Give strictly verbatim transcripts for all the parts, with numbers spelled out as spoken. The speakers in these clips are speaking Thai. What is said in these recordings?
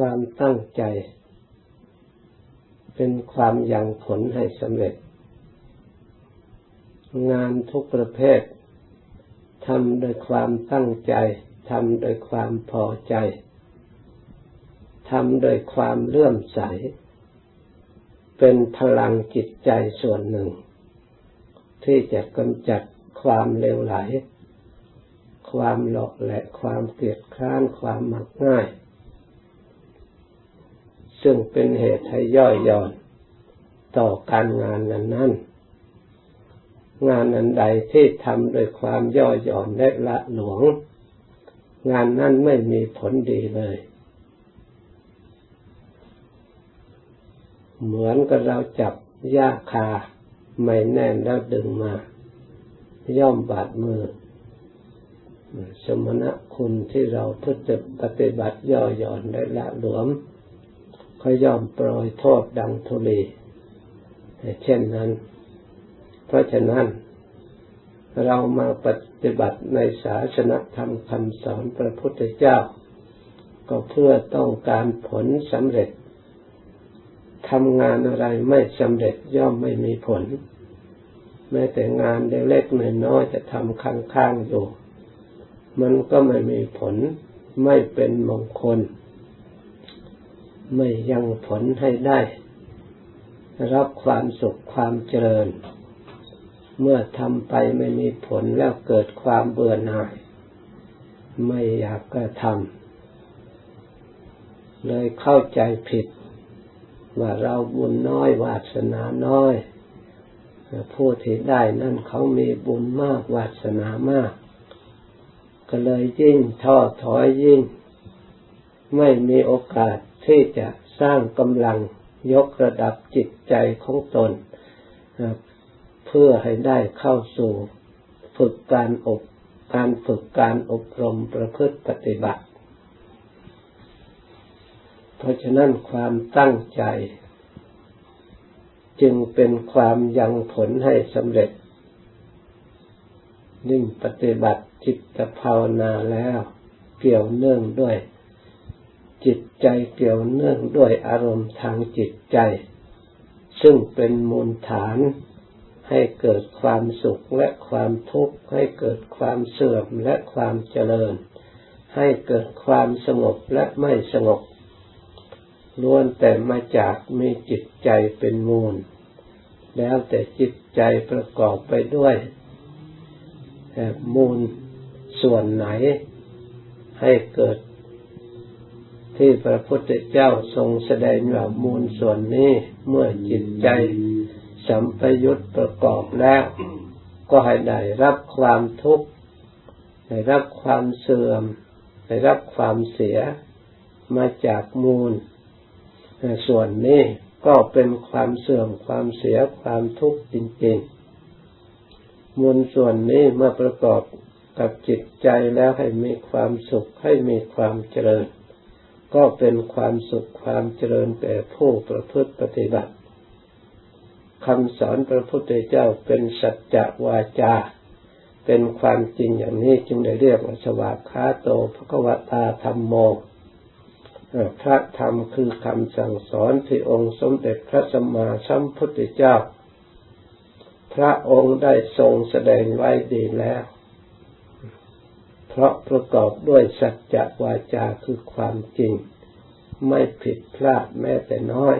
ความตั้งใจเป็นความยังผลให้สำเร็จงานทุกประเภททำโดยความตั้งใจทำโดยความพอใจทำโดยความเลื่อมใสเป็นพลังจิตใจส่วนหนึ่งที่จะกำจัดความเลวไหลความหลอกและความเกลียดคร้านความมักง่ายซึ่งเป็นเหตุให้ย่อยย่อนต่อการงานนั้นนั้นงานอันใดที่ทำโดยความย่อหย่อนและละหลวงงานนั้นไม่มีผลดีเลยเหมือนกับเราจับหญ้าคาไม่แน่นแล้วดึงมาย่อมบาดมือสมณคุณที่เราพึ่งปฏิบัติย่อหย่อนและละหลวมก็ย่อมปล่อยโทษดังธุลีเช่นนั้นเพราะฉะนั้นเรามาปฏิบัติในศาสนธรรมคำสอนพระพุทธเจ้าก็เพื่อต้องการผลสำเร็จทำงานอะไรไม่สำเร็จย่อมไม่มีผลแม้แต่งานเล็กๆน้อยๆจะทำค้างๆอยู่มันก็ไม่มีผลไม่เป็นมงคลไม่ยังผลให้ได้รับความสุขความเจริญเมื่อทำไปไม่มีผลแล้วเกิดความเบื่อหน่ายไม่อยากกระทำเลยเข้าใจผิดว่าเราบุญน้อยวาสนาน้อยผู้ที่ได้นั่นเขามีบุญมากวาสนามากก็เลยยิ่งท้อถอยยิ่งไม่มีโอกาสที่จะสร้างกำลังยกระดับจิตใจของตนเพื่อให้ได้เข้าสู่ฝึกการอบการฝึกการอบรมประพฤติปฏิบัติเพราะฉะนั้นความตั้งใจจึงเป็นความยังผลให้สำเร็จยิ่งปฏิบัติจิตภาวนาแล้วเกี่ยวเนื่องด้วยจิตใจเกี่ยวเนื่องด้วยอารมณ์ทางจิตใจซึ่งเป็นมูลฐานให้เกิดความสุขและความทุกข์ให้เกิดความเสื่อมและความเจริญให้เกิดความสงบและไม่สงบล้วนแต่มาจากมีจิตใจเป็นมูลแล้วแต่จิตใจประกอบไปด้วยมูลส่วนไหนให้เกิดที่พระพุทธเจ้าทรงแสดงว่ามูลส่วนนี้เมื่อจิตใจสัมปยุตประกอบแล้วก็ให้ได้รับความทุกข์ได้รับความเสื่อมได้รับความเสียมาจากมูลส่วนนี้ก็เป็นความเสื่อมความเสียความทุกข์จริงๆมูลส่วนนี้เมื่อประกอบกับจิตใจแล้วให้มีความสุขให้มีความเจริญก็เป็นความสุขความเจริญแก่ผู้ประพฤติปฏิบัติคำสอนพระพุทธเจ้าเป็นสัจจวาจาเป็นความจริงอย่างนี้จึงได้เรียกว่าสวากขาโตภควตาธัมโมพระธรรมคือคำสั่งสอนที่องค์สมเด็จพระสัมมาสัมพุทธเจ้าพระองค์ได้ทรงแสดงไว้ดีแล้วเพราะประกอบด้วยสัจจวาจาคือความจริงไม่ผิดพลาดแม้แต่น้อย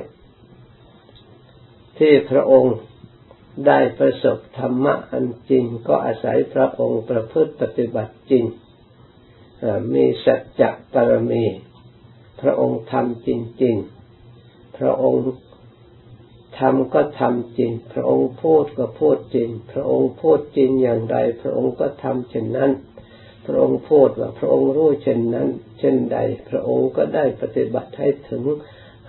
ที่พระองค์ได้ประสบธรรมะอันจริงก็อาศัยพระองค์ประพฤติปฏิบัติจริงมีสัจจะปรมีพระองค์ทำจริงๆพระองค์ทำก็ทำจริงพระองค์พูดก็พูดจริงพระองค์พูดจริงอย่างใดพระองค์ก็ทำเช่นนั้นพระองค์พูดว่าพระองค์รู้เช่นนั้นเช่นใดพระองค์ก็ได้ปฏิบัติให้ถึง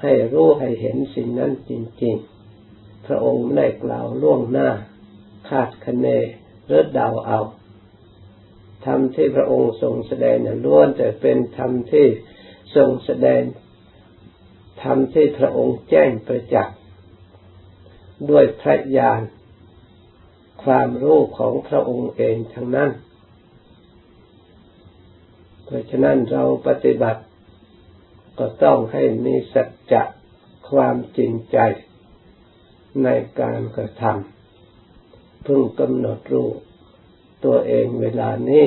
ให้รู้ให้เห็นสิ่งนั้นจริงๆพระองค์ได้กล่าวล่วงหน้าคาดคะเนหรือเดาเอาธรรมที่พระองค์ทรงแสดงนั้นล้วนแต่เป็นธรรมที่ทรงแสดงธรรมที่พระองค์แจ้งประจักษ์ด้วยพระญาณความรู้ของพระองค์เองทั้งนั้นเพราะฉะนั้นเราปฏิบัติ ก็ต้องให้มีสัจจะความจริงใจในการกระทำพึงกำหนดรู้ตัวเองเวลานี้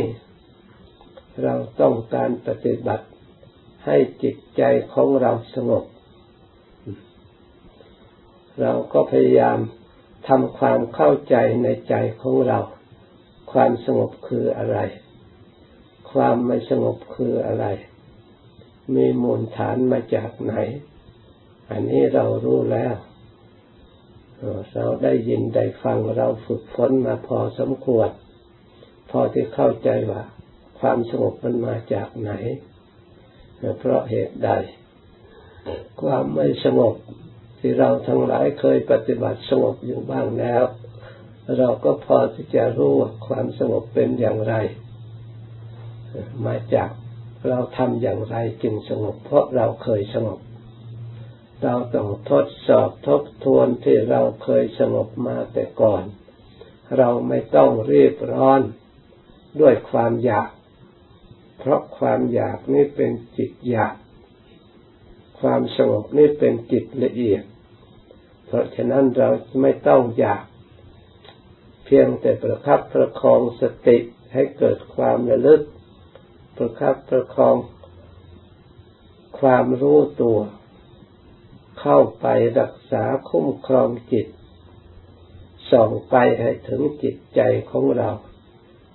เราต้องการปฏิบัติให้จิตใจของเราสงบเราก็พยายามทำความเข้าใจในใจของเราความสงบคืออะไรความไม่สงบคืออะไรมีมูลฐานมาจากไหนอันนี้เรารู้แล้วเราได้ยินได้ฟังเราฝึกฝนมาพอสมควรพอที่เข้าใจว่าความสงบมันมาจากไหนเพราะเหตุใดความไม่สงบที่เราทั้งหลายเคยปฏิบัติสงบอยู่บ้างแล้วเราก็พอที่จะรู้ว่าความสงบเป็นอย่างไรมาจากเราทำอย่างไรจึงสงบเพราะเราเคยสงบเราต้องทดสอบทบทวนที่เราเคยสงบมาแต่ก่อนเราไม่ต้องรีบร้อนด้วยความอยากเพราะความอยากนี่เป็นจิตหยาบความสงบนี่เป็นจิตละเอียดเพราะฉะนั้นเราไม่ต้องอยากเพียงแต่ประคับประคองสติให้เกิดความระลึกประคับประคองความรู้ตัวเข้าไปรักษาคุ้มครองจิตส่องไปให้ถึงจิตใจของเรา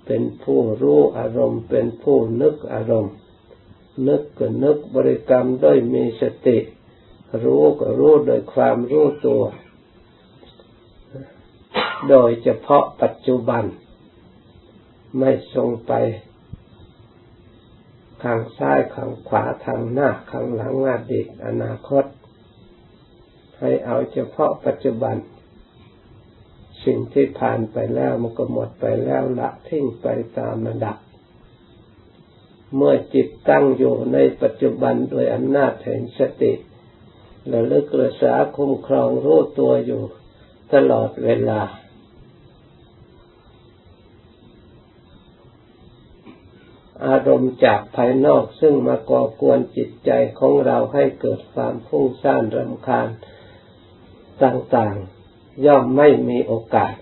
เป็นผู้รู้อารมณ์เป็นผู้นึกอารมณ์นึกก็นึกบริกรรมด้วยมีสติรู้ก็รู้โดยความรู้ตัวโดยเฉพาะปัจจุบันไม่ทรงไปข้างซ้ายข้างขวาทางหน้าข้างหลังอดีตอนาคตให้เอาเฉพาะปัจจุบันสิ่งที่ผ่านไปแล้วมันก็หมดไปแล้วละทิ้งไปตามระดับเมื่อจิตตั้งอยู่ในปัจจุบันโดยอำนาจแห่งสติระลึกรักษาคุ้มครองรู้ตัวอยู่ตลอดเวลาอารมณ์จากภายนอกซึ่งมาก่อกวนจิตใจของเราให้เกิดความฟุ้งซ่านรำคาญต่างๆย่อมไม่มีโอกาส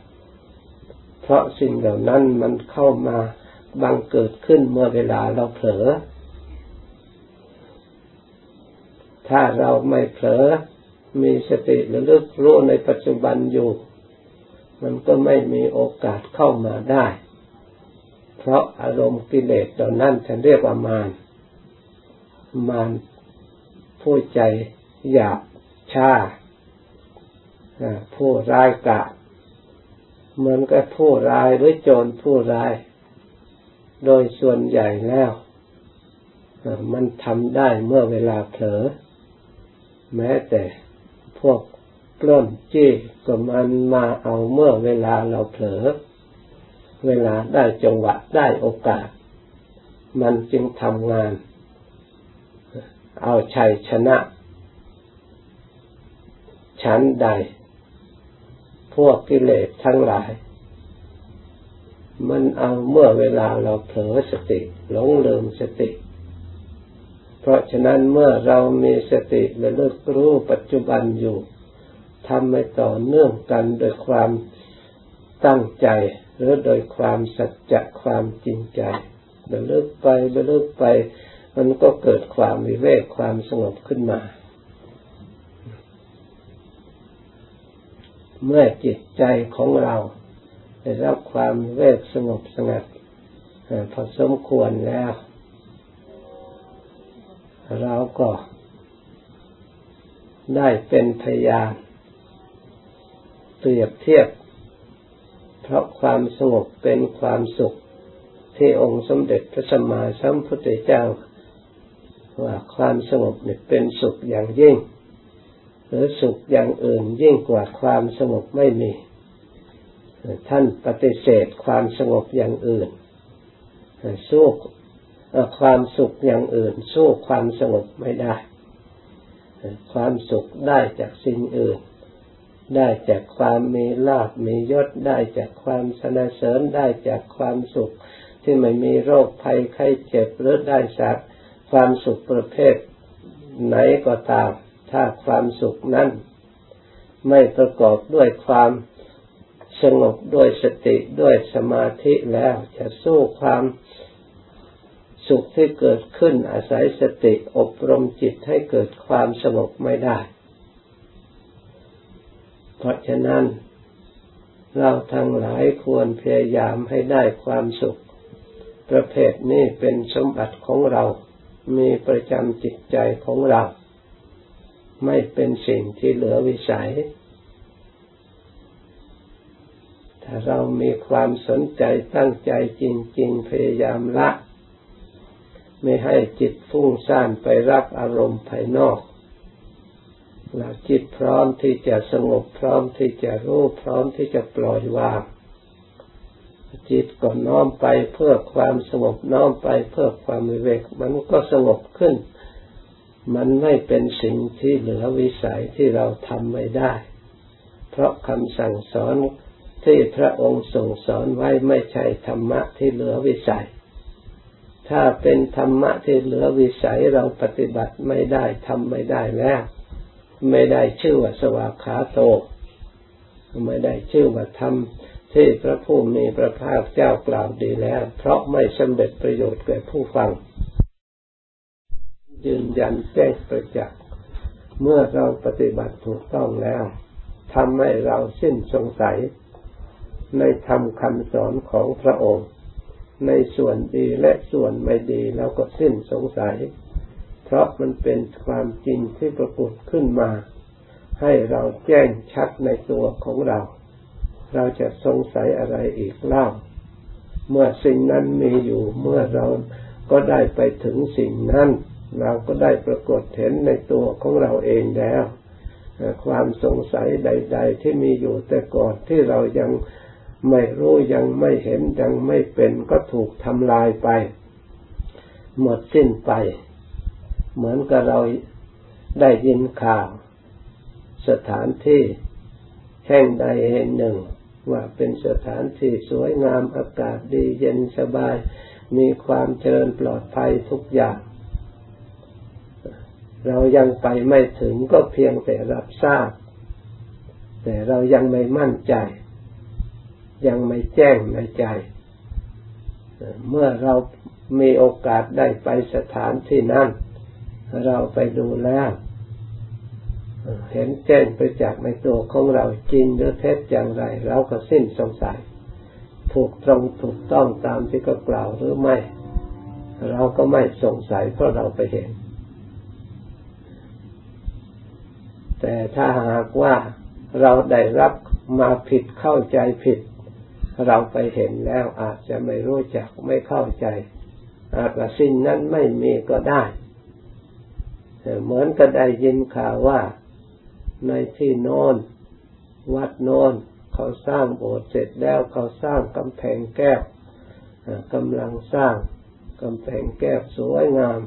เพราะสิ่งเหล่านั้นมันเข้ามาบังเกิดขึ้นเมื่อเวลาเราเผลอถ้าเราไม่เผลอมีสติระลึกรู้ในปัจจุบันอยู่มันก็ไม่มีโอกาสเข้ามาได้เพราะอารมณ์กิเลสเหล่านั้นท่านเรียกว่ามารมารผู้ใจหยาบช้าผู้ร้ายกาจเหมือนกับผู้ร้ายหรือโจรผู้ร้ายโดยส่วนใหญ่แล้วมันทำได้เมื่อเวลาเผลอแม้แต่พวกปล้นจี้ก็มันมาเอาเมื่อเวลาเราเผลอเวลาได้จังหวะได้โอกาสมันจึงทำงานเอาชัยชนะชั้นใดพวกกิเลสทั้งหลายมันเอาเมื่อเวลาเราเผลอสติหลงลืมสติเพราะฉะนั้นเมื่อเรามีสติระลึกรู้ปัจจุบันอยู่ทำให้ต่อเนื่องกันโดยความตั้งใจหรือโดยความสัจจะความจริงใจระลึกไประลึกไปมันก็เกิดความวิเวกความสงบขึ้นมาเมื่อจิตใจของเราได้รับความเวทสงบสงัดพอสมควรแล้วเราก็ได้เป็นพยานเปรียบเทียบเพราะความสงบเป็นความสุขที่องค์สมเด็จพระสัมมาสัมพุทธเจ้าว่าความสงบเนี่ยเป็นสุขอย่างยิ่งหรือสุขอย่างอื่นยิ่งกว่าความสงบไม่มีท่านปฏิเสธความสงบอย่างอื่นสู้ความสุขอย่างอื่นสู้ความสงบไม่ได้ความสุขได้จากสิ่งอื่นได้จากความมีลาภมียศได้จากความสรรเสริญได้จากความสุขที่ไม่มีโรคภัยไข้เจ็บหรือได้จากความสุขประเภท ไหนก็ตามถ้าความสุขนั้นไม่ประกอบด้วยความสงบด้วยสติด้วยสมาธิแล้วจะสู้ความสุขที่เกิดขึ้นอาศัยสติอบรมจิตให้เกิดความสงบไม่ได้เพราะฉะนั้นเราทั้งหลายควรพยายามให้ได้ความสุขประเภทนี้เป็นสมบัติของเรามีประจำจิตใจของเราไม่เป็นสิ่งที่เหลือวิสัยถ้าเรามีความสนใจตั้งใจจริงๆพยายามละไม่ให้จิตฟุ้งซ่านไปรับอารมณ์ภายนอกเราจิตพร้อมที่จะสงบพร้อมที่จะรู้พร้อมที่จะปล่อยวางจิตก็น้อมไปเพื่อความสงบน้อมไปเพื่อความวิเวกมันก็สงบขึ้นมันไม่เป็นสิ่งที่เหลือวิสัยที่เราทำไม่ได้เพราะคำสั่งสอนที่พระองค์ทรงสอนไว้ไม่ใช่ธรรมะที่เหลือวิสัยถ้าเป็นธรรมะที่เหลือวิสัยเราปฏิบัติไม่ได้ทำไม่ได้แล้วไม่ได้ชื่อว่าสวากขาโตไม่ได้ชื่อว่าธรรมที่พระผู้มีพระภาคเจ้ากล่าวดีแล้วเพราะไม่สำเร็จประโยชน์แก่ผู้ฟังยืนยันแจ้งประจักษ์เมื่อเราปฏิบัติถูกต้องแล้วทำให้เราสิ้นสงสัยในธรรมคำสอนของพระองค์ในส่วนดีและส่วนไม่ดีเราก็สิ้นสงสัยเพราะมันเป็นความจริงที่ปรากฏขึ้นมาให้เราแจ้งชัดในตัวของเราเราจะสงสัยอะไรอีกเล่าเมื่อสิ่งนั้นมีอยู่เมื่อเราก็ได้ไปถึงสิ่งนั้นเราก็ได้ปรากฏเห็นในตัวของเราเองแล้วความสงสัยใดๆที่มีอยู่แต่ก่อนที่เรายังไม่รู้ยังไม่เห็นยังไม่เป็นก็ถูกทำลายไปหมดสิ้นไปเหมือนกับเราได้ยินข่าวสถานที่แห่งใดแห่งหนึ่งว่าเป็นสถานที่สวยงามอากาศดีเย็นสบายมีความเจริญปลอดภัยทุกอย่างเรายังไปไม่ถึงก็เพียงแต่รับทราบแต่เรายังไม่มั่นใจยังไม่แจ้งในใจเมื่อเรามีโอกาสได้ไปสถานที่นั้นเราไปดูแล้วเห็นแจ้งประจักษ์ในตัวของเราจริงหรือเท็จอย่างไรเราก็สิ้นสงสัยถูกตรงถูกต้องตามที่เขากล่าวหรือไม่เราก็ไม่สงสัยเพราะเราไปเห็นแต่ถ้าหากว่าเราได้รับมาผิดเข้าใจผิดเราไปเห็นแล้วอาจจะไม่รู้จักไม่เข้าใจอาจจะสิ่งนั้นไม่มีก็ได้เหมือนก็ได้ยินข่าวว่าในที่โน้นวัดโน้นเขาสร้างโบสถ์เสร็จแล้วเขาสร้างกำแพงแก้วกำลังสร้างกำแพงแก้วสวยงาม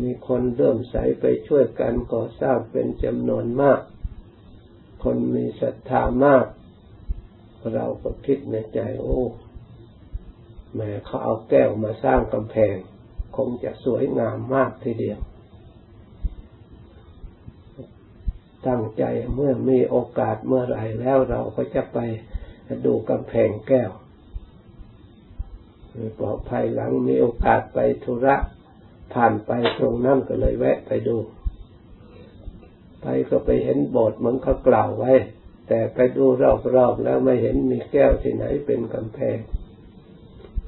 มีคนเริ่มใส่ไปช่วยกันก่อสร้างเป็นจำนวนมากคนมีศรัทธามากเราก็คิดในใจโอ้แม่เขาเอาแก้วมาสร้างกำแพงคงจะสวยงามมากทีเดียวตั้งใจเมื่อมีโอกาสเมื่อไหร่แล้วเราก็จะไปดูกำแพงแก้วพอภายหลังมีโอกาสไปธุระผ่านไปตรงนั้นก็เลยแวะไปดูไปก็ไปเห็นโบสถ์เหมือนเขากล่าวไว้แต่ไปดูรอบๆแล้วไม่เห็นมีแก้วที่ไหนเป็นกำแพง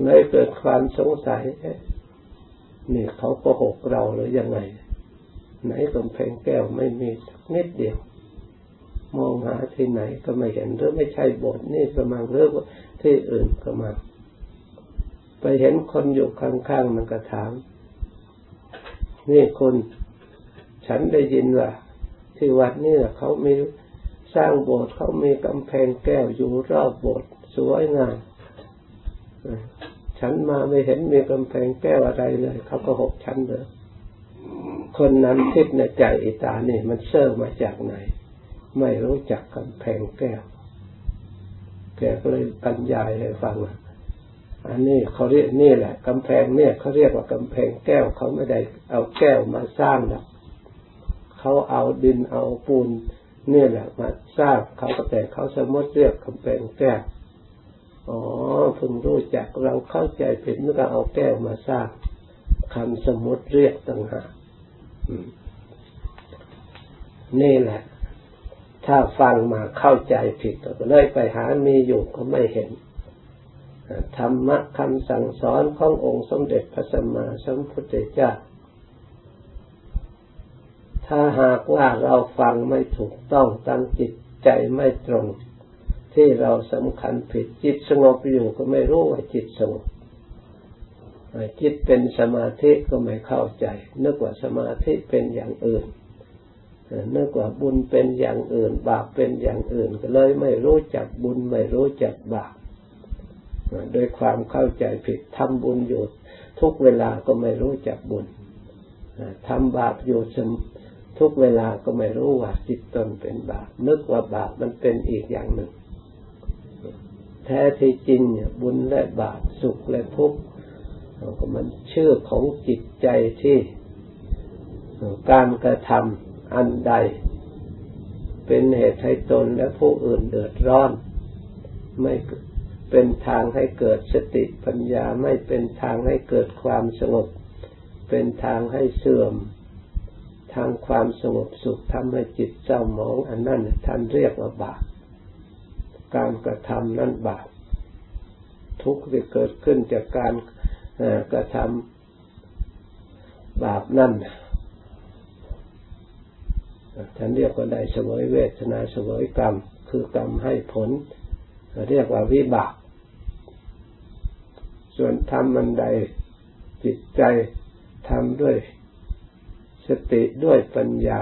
เลยเกิดความสงสัยนี่เขาโกหกเราหรือยังไงไหนกำแพงแก้วไม่มีสักนิดเดียวมองหาที่ไหนก็ไม่เห็นหรือไม่ใช่โบสถ์นี่ก็มังหรือว่าที่อื่นก็มังไปเห็นคนอยู่ข้างๆมันก็ถามนี่คนฉันได้ยินว่าที่วัดนี่เขามีสร้างโบสถ์เขามีกำแพงแก้วอยู่รอบโบสถ์สวยงามฉันมาไม่เห็นมีกำแพงแก้วอะไรเลยเขาก็หกฉันเลยคนนั้นคิดในใจอิตานี่มันเซ่อมาจากไหนไม่รู้จักกำแพงแก้วแกก็เลยบรรยายให้ฟัง อันนี้เขาเรียกนี่แหละกำแพงเนี่ยเขาเรียกว่ากำแพงแก้วเขาไม่ได้เอาแก้วมาสร้างหรอกเขาเอาดินเอาปูนนี่แหละมาสร้างเขาแต่เขาสมมติเรียกกำแพงแก้วอ๋อผมรู้จักเราเข้าใจผิดเมื่อเราเอาแก้วมาสร้างคำสมมติเรียกต่างหากนี่แหละถ้าฟังมาเข้าใจผิดก็เลยไปหามีอยู่ก็ไม่เห็นธรรมะคำสั่งสอนขององค์สมเด็จพระสัมมาสัมพุทธเจ้าถ้าหากว่าเราฟังไม่ถูกต้องตั้งจิตใจไม่ตรงที่เราสำคัญผิดจิตสงบอยู่ก็ไม่รู้ว่าจิตสงบจิตเป็นสมาธิก็ไม่เข้าใจนึกว่าสมาธิเป็นอย่างอื่นนึกว่าบุญเป็นอย่างอื่นบาปเป็นอย่างอื่นก็เลยไม่รู้จักบุญไม่รู้จักบาปโดยความเข้าใจผิดทำบุญอยู่ทุกเวลาก็ไม่รู้จักบุญทำบาปอยู่ทุกเวลาก็ไม่รู้ว่าจิตตนเป็นบาปนึกว่าบาปมันเป็นอีกอย่างหนึ่งแท้ที่จริงเนี่ยบุญและบาปสุขและทุกข์มันชื่อของจิตใจที่การกระทำอันใดเป็นเหตุให้ตนและผู้อื่นเดือดร้อนไม่เป็นทางให้เกิดสติปัญญาไม่เป็นทางให้เกิดความสงบเป็นทางให้เสื่อมทางความสงบสุขทำให้จิตเศร้าหมองอันนั้นท่านเรียกว่าบาปการกระทำนั้นบาปทุกข์ที่เกิดขึ้นจากการกระทำบาปนั่นท่านเรียกว่าได้เสวยเวทนาเสวยกรรมคือกรรมให้ผลเรียกว่าวิบากส่วนทำมันใดจิตใจทำด้วยสติด้วยปัญญา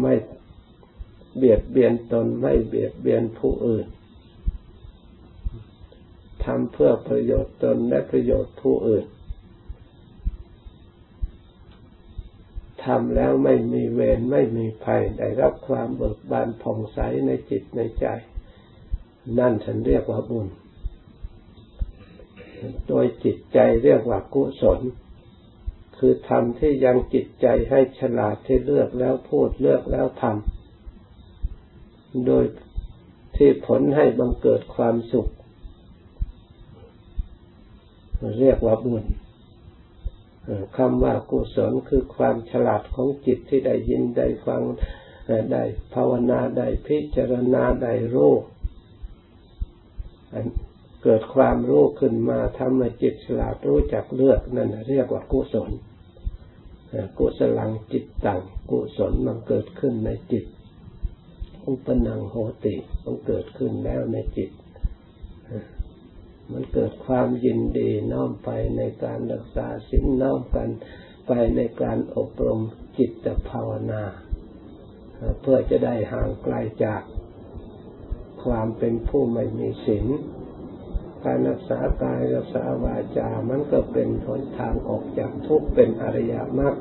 ไม่เบียดเบียนตนไม่เบียดเบียนผู้อื่นทำเพื่อประโยชน์ตนและประโยชน์ผู้อื่นทำแล้วไม่มีเวรไม่มีภัยได้รับความเบิกบานผ่องใสในจิตในใจนั่นฉันเรียกว่าบุญโดยจิตใจเรียกว่ากุศลคือทำที่ยังจิตใจให้ฉลาดที่เลือกแล้วพูดเลือกแล้วทำโดยที่ผลให้บังเกิดความสุขเรียกว่าบุญคำว่ากุศลคือความฉลาดของจิตที่ได้ยินได้ฟังได้ภาวนาได้พิจารณาได้รู้เกิดความรู้ขึ้นมาทำให้จิตฉลาดรู้จักเลือกนั่นเรียกว่ากุศลกุศลังจิตตังกุศลมันเกิดขึ้นในจิตอุปนังโหติมันเกิดขึ้นแล้วในจิตมันเกิดความยินดีน้อมไปในการรักษาศีลน้อมกันไปในการอบรมจิตภาวนาเพื่อจะได้ห่างไกลจากความเป็นผู้ไม่มีศีลการรักษากายรักษาวาจามันก็เป็นหนทางออกจากทุกข์เป็นอริยมรรค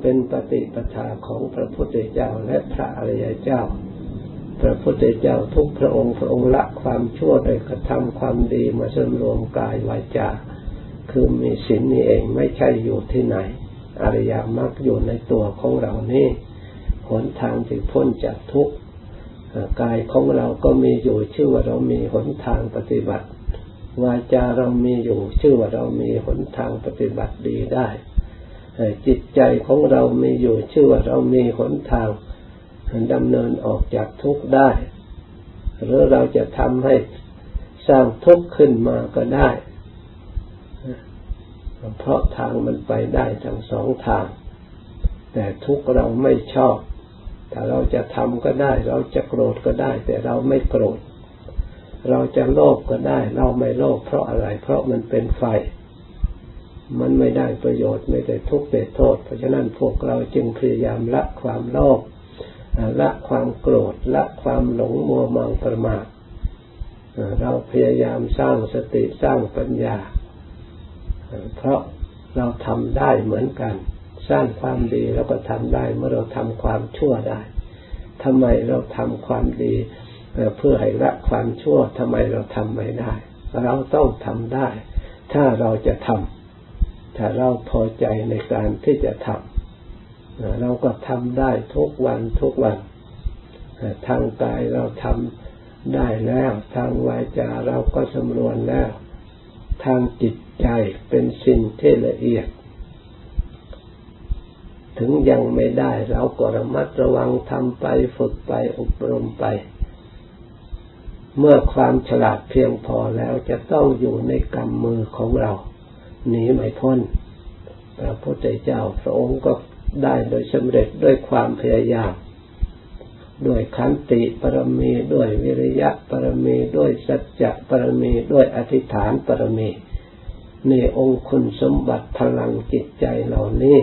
เป็นปฏิปทาของพระพุทธเจ้าและพระอริยเจ้าพระพุทธเจ้าทุกพระองค์พระองค์ละความชั่วได้กระทำความดีมาสำรวมกายวาจาคือมีศีลนี่เองไม่ใช่อยู่ที่ไหนอริยมรรคอยู่ในตัวของเรานี่หนทางที่พ้นจากทุกข์กายของเราก็มีอยู่ชื่อว่าเรามีหนทางปฏิบัติวาจาเรามีอยู่ชื่อว่าเรามีหนทางปฏิบัติดีได้จิตใจของเรามีอยู่ชื่อว่าเรามีหนทางดำเนินออกจากทุกข์ได้หรือเราจะทำให้สร้างทุกข์ขึ้นมาก็ได้เพราะทางมันไปได้ทั้งสองทางแต่ทุกข์เราไม่ชอบถ้าเราจะทำก็ได้เราจะโกรธก็ได้แต่เราไม่โกรธเราจะโลภก็ได้เราไม่โลภเพราะอะไรเพราะมันเป็นไฟมันไม่ได้ประโยชน์ไม่ได้ทุกข์แต่โทษเพราะฉะนั้นพวกเราจึงพยายามละความโลภละความโกรธละความหลงมัวเมาประมาทเราพยายามสร้างสติสร้างปัญญาเพราะเราทำได้เหมือนกันสร้างความดีเราก็ทำได้เมื่อเราทำความชั่วได้ทำไมเราทำความดี เพื่อให้ละความชั่วทำไมเราทำไม่ได้เราต้องทำได้ถ้าเราจะทำถ้าเราพอใจในการที่จะทำเราก็ทำได้ทุกวันทุกวันทางกายเราทำได้แล้วทางวาจาเราก็สำรวมแล้วทางจิตใจเป็นสิ่งที่ละเอียดถึงยังไม่ได้เราก็ระมัดระวังทำไปฝึกไปอบรมไปเมื่อความฉลาดเพียงพอแล้วจะต้องอยู่ในกำมือของเราหนีไม่พ้นพระพุทธเจ้าพระองค์ก็ได้โดยสำเร็จด้วยความพยายามด้วยขันติปรมีด้วยวิริยะปรมีด้วยสัจจะปรมีด้วยอธิษฐานปรมีในองค์คุณสมบัติพลังจิตใจเหล่านี้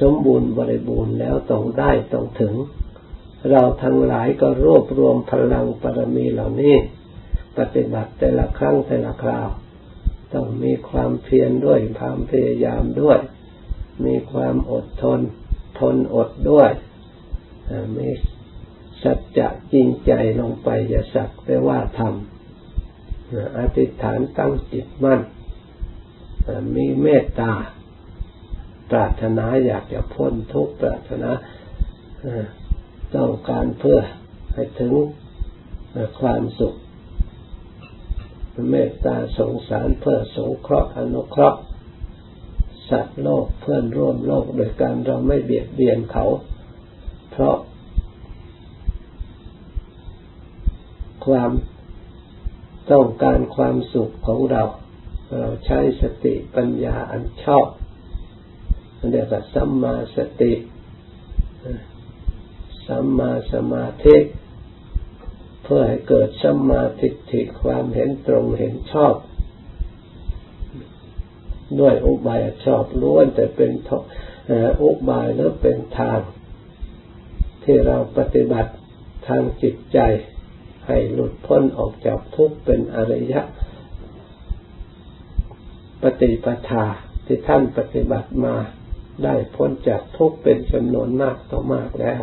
สมบูรณ์บริบูรณ์แล้วต้องได้ต้องถึงเราทั้งหลายก็รวบรวมพลังปรมีเหล่านี้ปฏิบัติแต่ละครั้งแต่ละคราวต้องมีความเพียรด้วยความพยายามด้วยมีความอดทนทนอดด้วยมีสัจจะจริงใจลงไปอย่าสักแต่ว่าทำอธิษฐานตั้งจิตมั่นมีเมตตาปรารถนาอยากจะพ้นทุกข์ปรารถนาต้องการเพื่อให้ถึงความสุขเมตตาสงสารเพื่อสงเคราะห์อนุเคราะห์สัตว์โลกเพื่อนร่วมโลกโดยการเราไม่เบียดเบียนเขาเพราะความต้องการความสุขของเราเราใช้สติปัญญาอันชอบเรียกว่าสัมมาสติสัมมาสมาธิเพื่อให้เกิดสัมมาทิฏฐิความเห็นตรงเห็นชอบด้วยอุบายชอบล้วนแต่เป็นอุบายหรือเป็นทางที่เราปฏิบัติทางจิตใจให้หลุดพ้นออกจากทุกข์เป็นอริยปฏิปทาที่ท่านปฏิบัติมาได้พ้นจากทุกข์เป็นจำนวนมากต่อมากแล้ว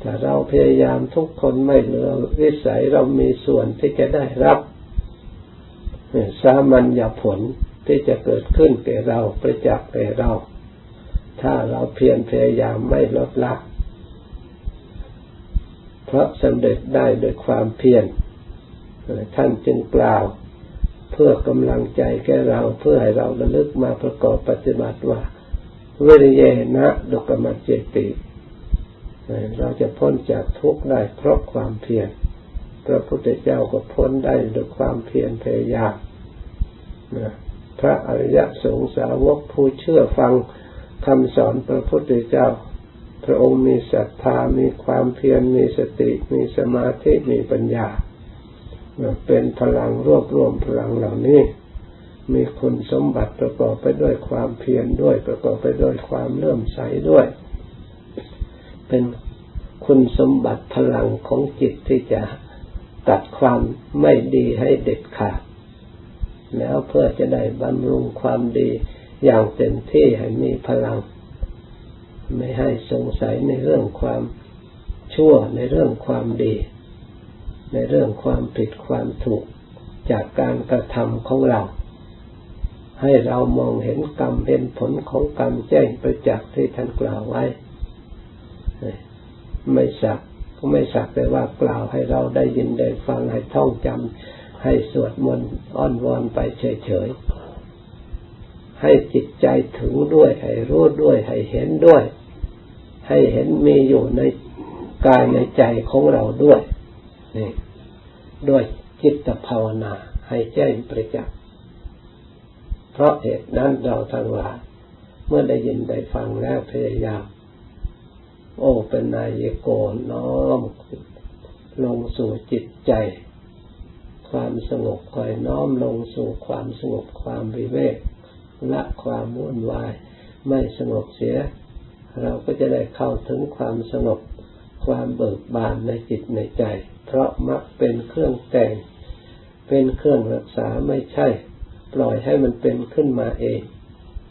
แต่เราพยายามทุกคนไม่เหลือวิสัยเรามีส่วนที่จะได้รับสามัญญผลที่จะเกิดขึ้นแก่เราประจักษ์แก่เราถ้าเราเพียรพยายามไม่ลดละเพราะสำเร็จได้โดยความเพียรท่านจึงกล่าวเพื่อกำลังใจแก่เราเพื่อให้เราระลึกมาประกอบปฏิบัติว่าวิริยะนะดุกมัจเจติเราจะพ้นจากทุกข์ได้เพราะความเพียรพระพุทธเจ้าก็พ้นได้ด้วยความเพียรพยายามพระอริยสงสาวกผู้เชื่อฟังคำสอนพระพุทธเจ้าพระองค์มีศรัทธามีความเพียรมีสติมีสมาธิมีปัญญาเป็นพลังรวบรวมพลังเหล่านี้มีคุณสมบัติประกอบไปด้วยความเพียรด้วยประกอบไปด้วยความเลื่อมใสด้วยเป็นคุณสมบัติพลังของจิตที่จะตัดความไม่ดีให้เด็ดขาดแล้วเพื่อจะได้บำรุงความดีอย่างเต็มที่ให้มีพลังไม่ให้สงสัยในเรื่องความชั่วในเรื่องความดีในเรื่องความผิดความถูกจากการกระทำของเราให้เรามองเห็นกรรมเป็นผลของกรรมแจ้งประจักษ์ที่ท่านกล่าวไว้ไม่สักก็ไม่สักแต่ว่ากล่าวให้เราได้ยินได้ฟังให้ท่องจำให้สวดมนต์อ้อนวอนไปเฉยๆให้จิตใจถึงด้วยให้รู้ด้วยให้เห็นด้วยให้เห็นมีอยู่ในกายในใจของเราด้วยนี่ด้วยจิตภาวนาให้แจ้งประจักษ์เพราะเหตุนั้นเราทั้งหลายเมื่อได้ยินได้ฟังแล้วพยายามโอปนายโกน้อมลงสู่จิตใจความสงบคอยน้อมลงสู่ความสงบความวิเวกละความวุ่นวายไม่สงบเสียเราก็จะได้เข้าถึงความสงบความเบิกบานในจิตในใจเพราะมักเป็นเครื่องแต่งเป็นเครื่องรักษาไม่ใช่ปล่อยให้มันเป็นขึ้นมาเอง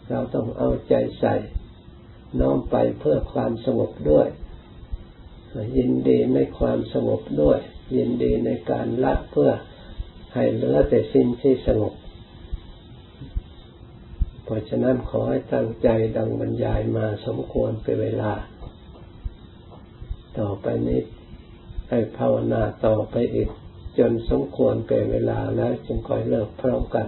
เราต้องเอาใจใส่น้อมไปเพื่อความสงบด้วยยินดีในความสงบด้วย ยินดีในการละเพื่อให้เหลือแต่สิ่งที่สงบเพราะฉะนั้นขอให้ตั้งใจดังบรรยายมาสมควรเป็นเวลาต่อไปนี้ให้ภาวนาต่อไปอีกจนสมควรเป็นเวลาแล้วจึงค่อยเลิกพร้อมกัน